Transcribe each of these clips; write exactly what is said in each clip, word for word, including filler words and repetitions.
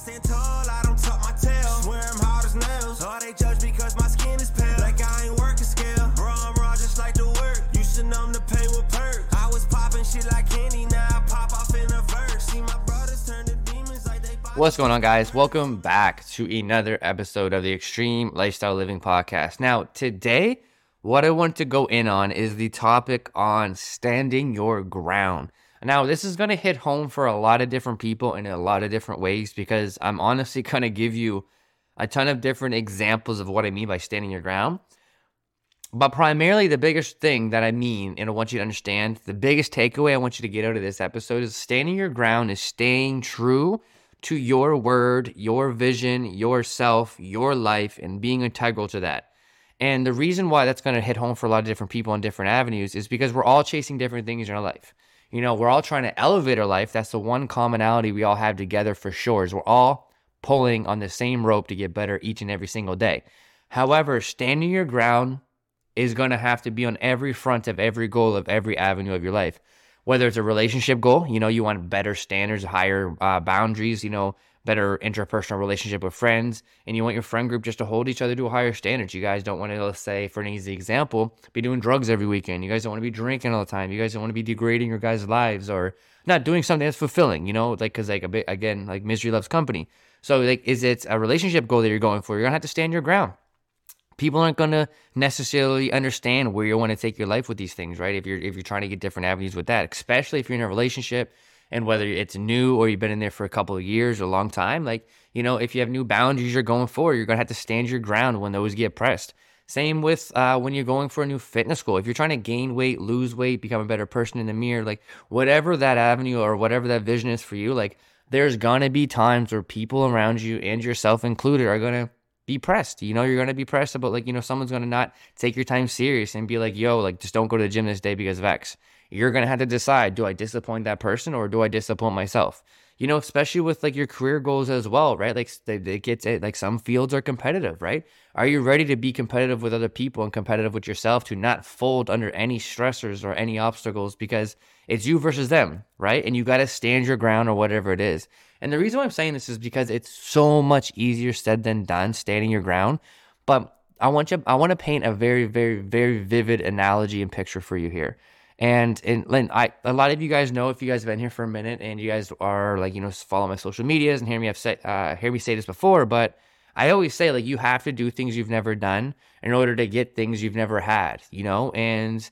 stand tall, I don't tuck my tail. Swear I'm hard as nails. Oh, they judge because my skin is pale. Like I ain't working scale. Bro, I'm raw just like the work. Used to numb the pain with perk. I was popping shit like candy. Now I pop off in a verse. See my brothers turn to demons like they. What's going on, guys? Welcome back to another episode of the Extreme Lifestyle Living Podcast. Now, today, what I want to go in on is the topic on standing your ground. Now, this is going to hit home for a lot of different people in a lot of different ways, because I'm honestly going to give you a ton of different examples of what I mean by standing your ground. But primarily, the biggest thing that I mean, and I want you to understand, the biggest takeaway I want you to get out of this episode is standing your ground is staying true to your word, your vision, yourself, your life, and being integral to that. And the reason why that's going to hit home for a lot of different people on different avenues is because we're all chasing different things in our life. You know, we're all trying to elevate our life. That's the one commonality we all have together for sure, is we're all pulling on the same rope to get better each and every single day. However, standing your ground is going to have to be on every front of every goal of every avenue of your life. Whether it's a relationship goal, you know, you want better standards, higher uh, boundaries, you know, better interpersonal relationship with friends, and you want your friend group just to hold each other to a higher standard. You guys don't want to, let's say, for an easy example, be doing drugs every weekend. You guys don't want to be drinking all the time. You guys don't want to be degrading your guys' lives or not doing something that's fulfilling, you know, like, because, like, a bit, again, like, misery loves company. So, like, is it a relationship goal that you're going for? You're going to have to stand your ground. People aren't going to necessarily understand where you want to take your life with these things, right? If you're if you're trying to get different avenues with that, especially if you're in a relationship. And whether it's new or you've been in there for a couple of years or a long time, like, you know, if you have new boundaries you're going for, you're going to have to stand your ground when those get pressed. Same with uh, when you're going for a new fitness goal. If you're trying to gain weight, lose weight, become a better person in the mirror, like, whatever that avenue or whatever that vision is for you, like, there's going to be times where people around you and yourself included are going to be pressed. You know, you're going to be pressed about, like, you know, someone's going to not take your time serious and be like, yo, like, just don't go to the gym this day because of X. You're going to have to decide, do I disappoint that person or do I disappoint myself? You know, especially with, like, your career goals as well, right? Like, it gets it, like, some fields are competitive, right? Are you ready to be competitive with other people and competitive with yourself to not fold under any stressors or any obstacles, because it's you versus them, right? And you got to stand your ground or whatever it is. And the reason why I'm saying this is because it's so much easier said than done, standing your ground. But I want you, I want to paint a very, very, very vivid analogy and picture for you here. And, and Lynn, I, a lot of you guys know, if you guys have been here for a minute and you guys are, like, you know, follow my social medias and hear me have say, uh, hear me say this before, but I always say, like, you have to do things you've never done in order to get things you've never had, you know? And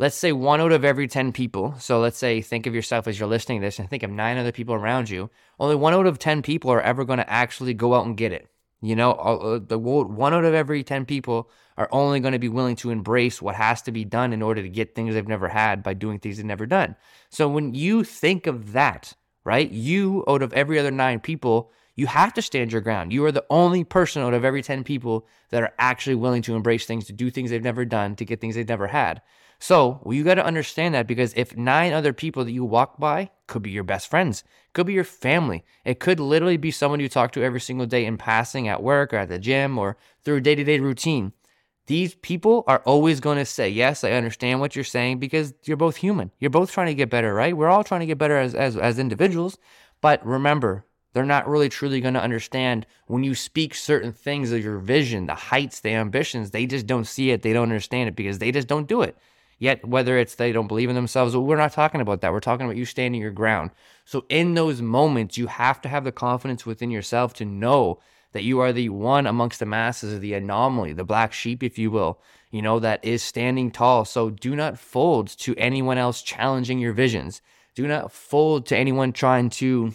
let's say one out of every ten people. So let's say, think of yourself as you're listening to this and think of nine other people around you. Only one out of ten people are ever going to actually go out and get it. You know, the one out of every ten people are only going to be willing to embrace what has to be done in order to get things they've never had by doing things they've never done. So when you think of that, right, you out of every other nine people, you have to stand your ground. You are the only person out of every ten people that are actually willing to embrace things, to do things they've never done, to get things they've never had. So well, you got to understand that, because if nine other people that you walk by could be your best friends, could be your family, it could literally be someone you talk to every single day in passing at work or at the gym or through day-to-day routine. These people are always going to say, yes, I understand what you're saying, because you're both human. You're both trying to get better, right? We're all trying to get better as, as, as individuals. But remember, they're not really truly going to understand when you speak certain things of your vision, the heights, the ambitions. They just don't see it. They don't understand it because they just don't do it. Yet, whether it's they don't believe in themselves, we're not talking about that. We're talking about you standing your ground. So in those moments, you have to have the confidence within yourself to know that you are the one amongst the masses, the anomaly, the black sheep, if you will, you know, that is standing tall. So do not fold to anyone else challenging your visions. Do not fold to anyone trying to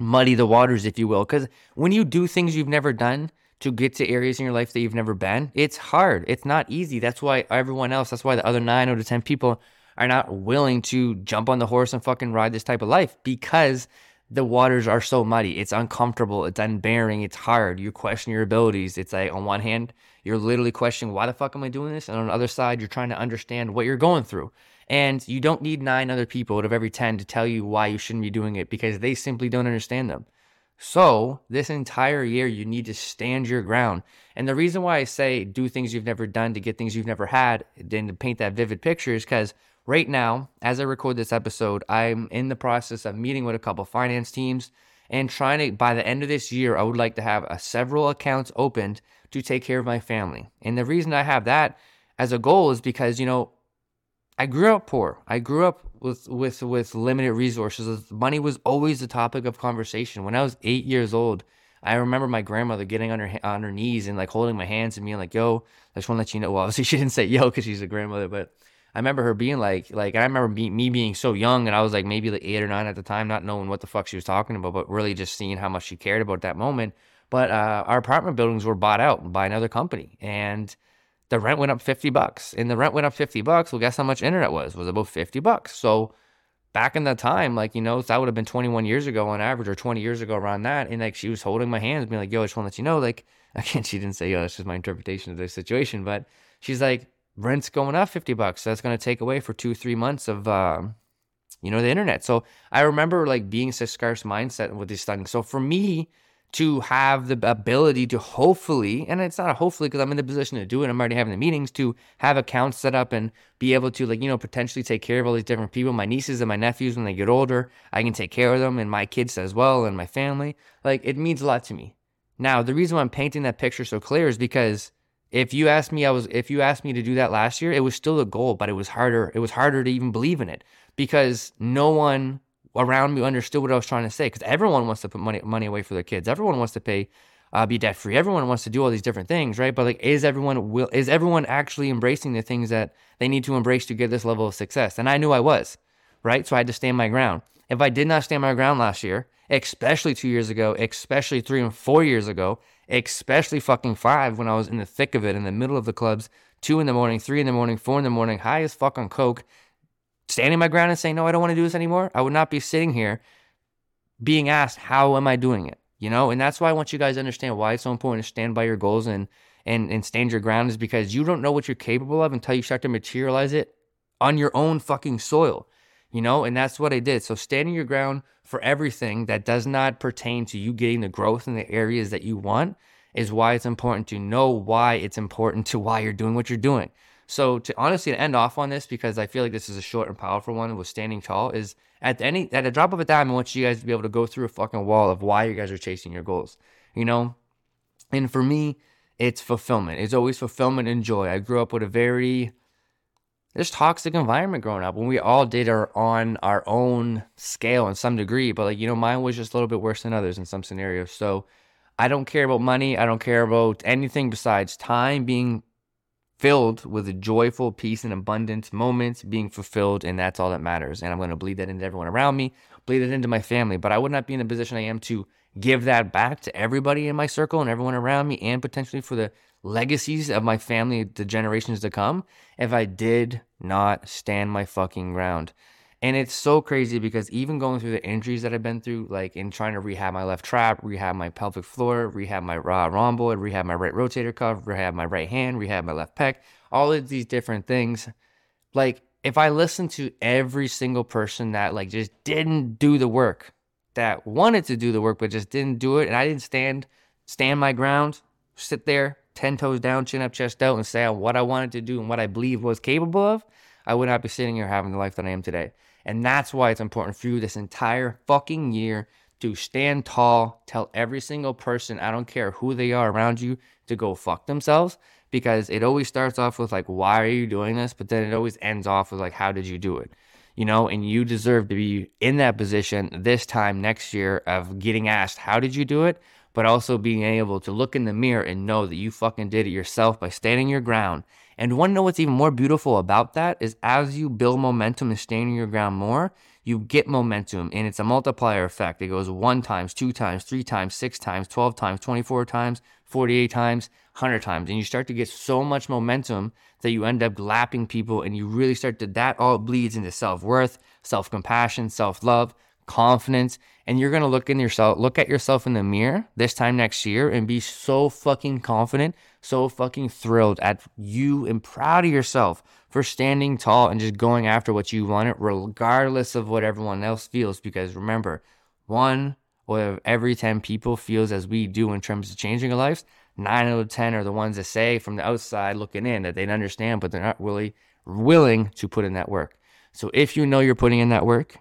muddy the waters, if you will. Because when you do things you've never done, to get to areas in your life that you've never been, it's hard. It's not easy. That's why everyone else, that's why the other nine out of ten people are not willing to jump on the horse and fucking ride this type of life, because the waters are so muddy. It's uncomfortable. It's unbearing. It's hard. You question your abilities. It's like, on one hand, you're literally questioning, why the fuck am I doing this? And on the other side, you're trying to understand what you're going through. And you don't need nine other people out of every ten to tell you why you shouldn't be doing it, because they simply don't understand them. So this entire year, you need to stand your ground. And the reason why I say do things you've never done to get things you've never had, then to paint that vivid picture, is because right now, as I record this episode, I'm in the process of meeting with a couple finance teams and trying to, by the end of this year, I would like to have a, several accounts opened to take care of my family. And the reason I have that as a goal is because, you know, I grew up poor. I grew up with with with limited resources. Money was always the topic of conversation. When I was eight years old, I remember my grandmother getting on her, on her knees and like holding my hands and being like, yo, I just want to let you know. Well, obviously she didn't say yo because she's a grandmother, but I remember her being like, like I remember me, me being so young, and I was like maybe like eight or nine at the time, not knowing what the fuck she was talking about, but really just seeing how much she cared about that moment. But uh, our apartment buildings were bought out by another company, and the rent went up fifty bucks, and the rent went up fifty bucks. Well, guess how much internet was, was about fifty bucks. So back in that time, like, you know, that would have been twenty-one years ago on average, or twenty years ago around that. And like, she was holding my hands being like, yo, I just want to let you know, like, again, she didn't say, yo, that's just my interpretation of the situation. But she's like, rent's going up fifty bucks. So that's going to take away for two, three months of, um, you know, the internet. So I remember like being such scarce mindset with these things. So for me, to have the ability to hopefully, and it's not a hopefully because I'm in the position to do it, I'm already having the meetings, to have accounts set up and be able to, like, you know, potentially take care of all these different people. My nieces and my nephews, when they get older, I can take care of them, and my kids as well, and my family. Like, it means a lot to me. Now, the reason why I'm painting that picture so clear is because if you asked me, I was, if you asked me to do that last year, it was still a goal, but it was harder. It was harder to even believe in it because no one around me understood what I was trying to say, because everyone wants to put money money away for their kids. Everyone wants to pay, uh, be debt free. Everyone wants to do all these different things, right? But like, is everyone will is everyone actually embracing the things that they need to embrace to get this level of success? And I knew I was, right? So I had to stand my ground. If I did not stand my ground last year, especially two years ago, especially three and four years ago, especially fucking five when I was in the thick of it, in the middle of the clubs, two in the morning, three in the morning, four in the morning, high as fuck on coke, standing my ground and saying, no, I don't want to do this anymore, I would not be sitting here being asked, how am I doing it? You know, and that's why I want you guys to understand why it's so important to stand by your goals and and and stand your ground, is because you don't know what you're capable of until you start to materialize it on your own fucking soil, you know, and that's what I did. So standing your ground for everything that does not pertain to you getting the growth in the areas that you want is why it's important to know why it's important to why you're doing what you're doing. So to honestly to end off on this, because I feel like this is a short and powerful one with standing tall, is at the any at a drop of a dime, I want you guys to be able to go through a fucking wall of why you guys are chasing your goals, you know? And for me, it's fulfillment. It's always fulfillment and joy. I grew up with a very just toxic environment growing up, when we all did our on our own scale in some degree, but like, you know, mine was just a little bit worse than others in some scenarios. So I don't care about money. I don't care about anything besides time being filled with joyful peace and abundance moments, being fulfilled, and that's all that matters. And I'm going to bleed that into everyone around me, bleed it into my family, but I would not be in the position I am to give that back to everybody in my circle and everyone around me, and potentially for the legacies of my family, the generations to come, if I did not stand my fucking ground. And it's so crazy because even going through the injuries that I've been through, like in trying to rehab my left trap, rehab my pelvic floor, rehab my uh, rhomboid, rehab my right rotator cuff, rehab my right hand, rehab my left pec, all of these different things. Like if I listened to every single person that like just didn't do the work, that wanted to do the work, but just didn't do it, and I didn't stand, stand my ground, sit there, ten toes down, chin up, chest out, and say what I wanted to do and what I believed was capable of, I would not be sitting here having the life that I am today. And that's why it's important for you this entire fucking year to stand tall, tell every single person, I don't care who they are around you, to go fuck themselves, because it always starts off with like, why are you doing this? But then it always ends off with like, how did you do it? You know, and you deserve to be in that position this time next year of getting asked, how did you do it? But also being able to look in the mirror and know that you fucking did it yourself by standing your ground. And want to know what's even more beautiful about that is as you build momentum and standing your ground more, you get momentum, and it's a multiplier effect. It goes one times, two times, three times, six times, twelve times, twenty-four times, forty-eight times, one hundred times. And you start to get so much momentum that you end up lapping people, and you really start to, that all bleeds into self-worth, self-compassion, self-love, confidence. And you're going to look in yourself, look at yourself in the mirror this time next year and be so fucking confident, so fucking thrilled at you and proud of yourself for standing tall and just going after what you wanted, regardless of what everyone else feels. Because remember, one out of every ten people feels as we do in terms of changing their lives. Nine out of ten are the ones that say from the outside looking in that they don't understand, but they're not really willing to put in that work. So if you know you're putting in that work,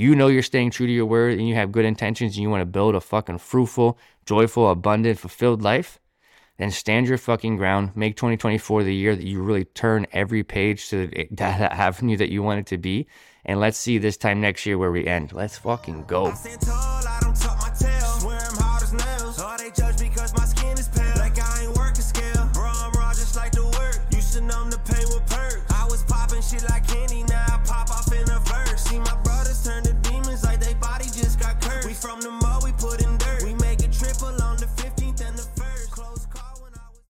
You know you're staying true to your word and you have good intentions and you want to build a fucking fruitful, joyful, abundant, fulfilled life, then stand your fucking ground. Make twenty twenty-four the year that you really turn every page to that avenue that you want it to be. And let's see this time next year where we end. Let's fucking go.